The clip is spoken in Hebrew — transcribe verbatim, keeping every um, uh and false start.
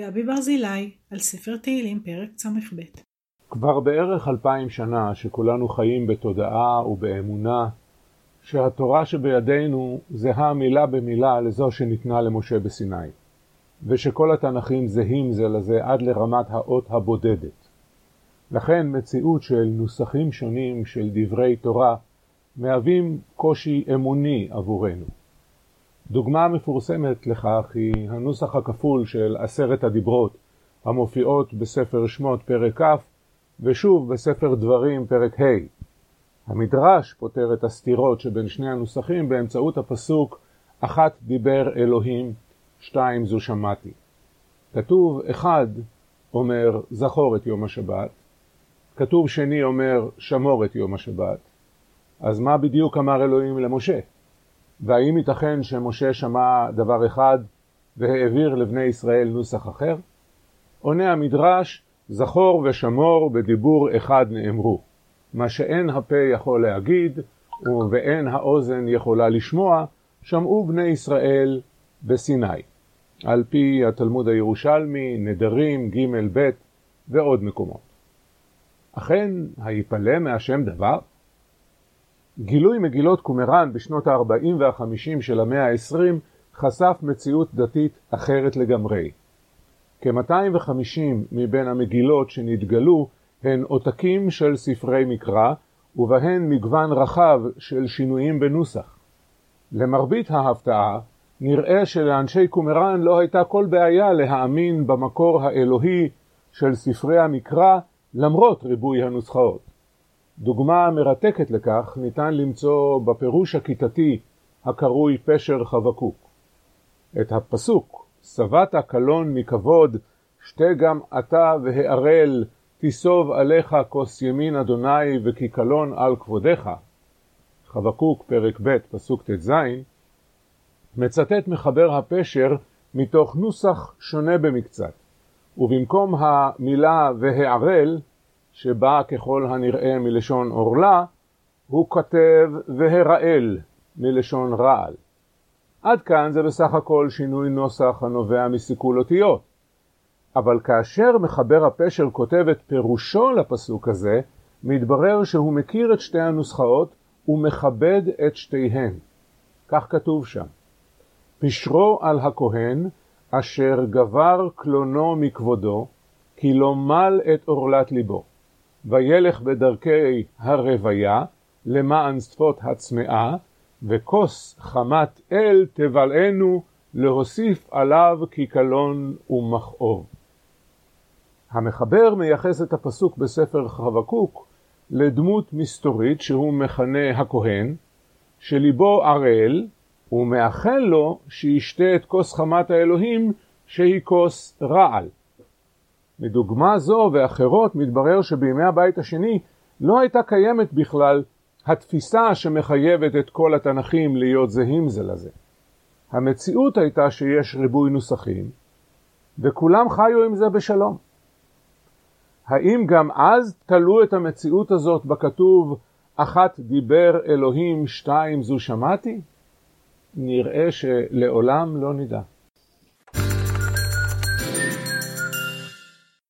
גבי ברזילאי על ספר תהילים פרק צמ"ב. כבר בערך אלפיים שנה שכולנו חיים בתודעה ובאמונה שהתורה שבידינו זהה מילה במילה לזו שניתנה למשה בסיני, ושכל התנ"כים זהים זה לזה עד לרמת האות הבודדת. לכן מציאות של נוסחים שונים של דברי תורה מהווים קושי אמוני עבורנו. דוגמה מפורסמת לכך היא הנוסח הכפול של עשרת הדיברות המופיעות בספר שמות פרק כ' ושוב בספר דברים פרק ה'. המדרש פותר את הסתירות שבין שני הנוסחים באמצעות הפסוק אחת דיבר אלוהים, שתיים זו שמעתי. כתוב אחד אומר זכור את יום השבת, כתוב שני אומר שמור את יום השבת. אז מה בדיוק אמר אלוהים למשה? והאם ייתכן שמשה שמע דבר אחד והעביר לבני ישראל נוסח אחר? עונה המדרש, זכור ושמור בדיבור אחד נאמרו. מה שאין הפה יכול להגיד ואין האוזן יכולה לשמוע, שמעו בני ישראל בסיני. על פי התלמוד הירושלמי, נדרים, ג' ב' ועוד מקומות. אכן, היפלא מהשם דבר? גילוי מגילות קומרן בשנות ה-ארבעים וה-חמישים של המאה ה-עשרים חשף מציאות דתית אחרת לגמרי. כ-מאתיים וחמישים מבין המגילות שנתגלו הן עותקים של ספרי מקרא, ובהן מגוון רחב של שינויים בנוסח. למרבית ההפתעה, נראה שלאנשי קומרן לא הייתה כל בעיה להאמין במקור האלוהי של ספרי המקרא, למרות ריבוי הנוסחאות. דוגמה מרתקת לכך ניתן למצוא בפירוש הכיתתי הקרוי פשר חבקוק. את הפסוק, סבת קלון מכבוד, שתה גם אתה והערל, תיסוב עליך כוס ימין אדוני וכי קלון על כבודך. חבקוק פרק ב' פסוק תז, מצטט מחבר הפשר מתוך נוסח שונה במקצת. ובמקום המילה והערל, שבא ככל הנראה מלשון אורלה, הוא כתב והרעל מלשון רעל. עד כאן זה בסך הכל שינוי נוסח הנובע מסיכול אותיות. אבל כאשר מחבר הפשר כותב את פירושו לפסוק הזה, מתברר שהוא מכיר את שתי הנוסחאות ומכבד את שתיהן. כך כתוב שם. פשרו על הכהן אשר גבר קלונו מכבודו, כי לא מל את אורלת ליבו. וילך בדרכי הרוויה, למען שפות הצמאה, וכוס חמת אל תבלענו, להוסיף עליו כקלון ומכאוב. המחבר מייחס את הפסוק בספר חבקוק לדמות מסתורית שהוא מכנה הכהן, שליבו ערל, ומאחל לו שישתה את כוס חמת האלוהים, שהיא כוס רעל. מדוגמה זו ואחרות מתברר שבימי הבית השני לא הייתה קיימת בכלל התפיסה שמחייבת את כל התנ"כים להיות זהים זה לזה. המציאות הייתה שיש ריבוי נוסחים, וכולם חיו עם זה בשלום. האם גם אז תלו את המציאות הזאת בכתוב, אחת דיבר אלוהים, שתיים זו שמעתי? נראה שלעולם לא נדע.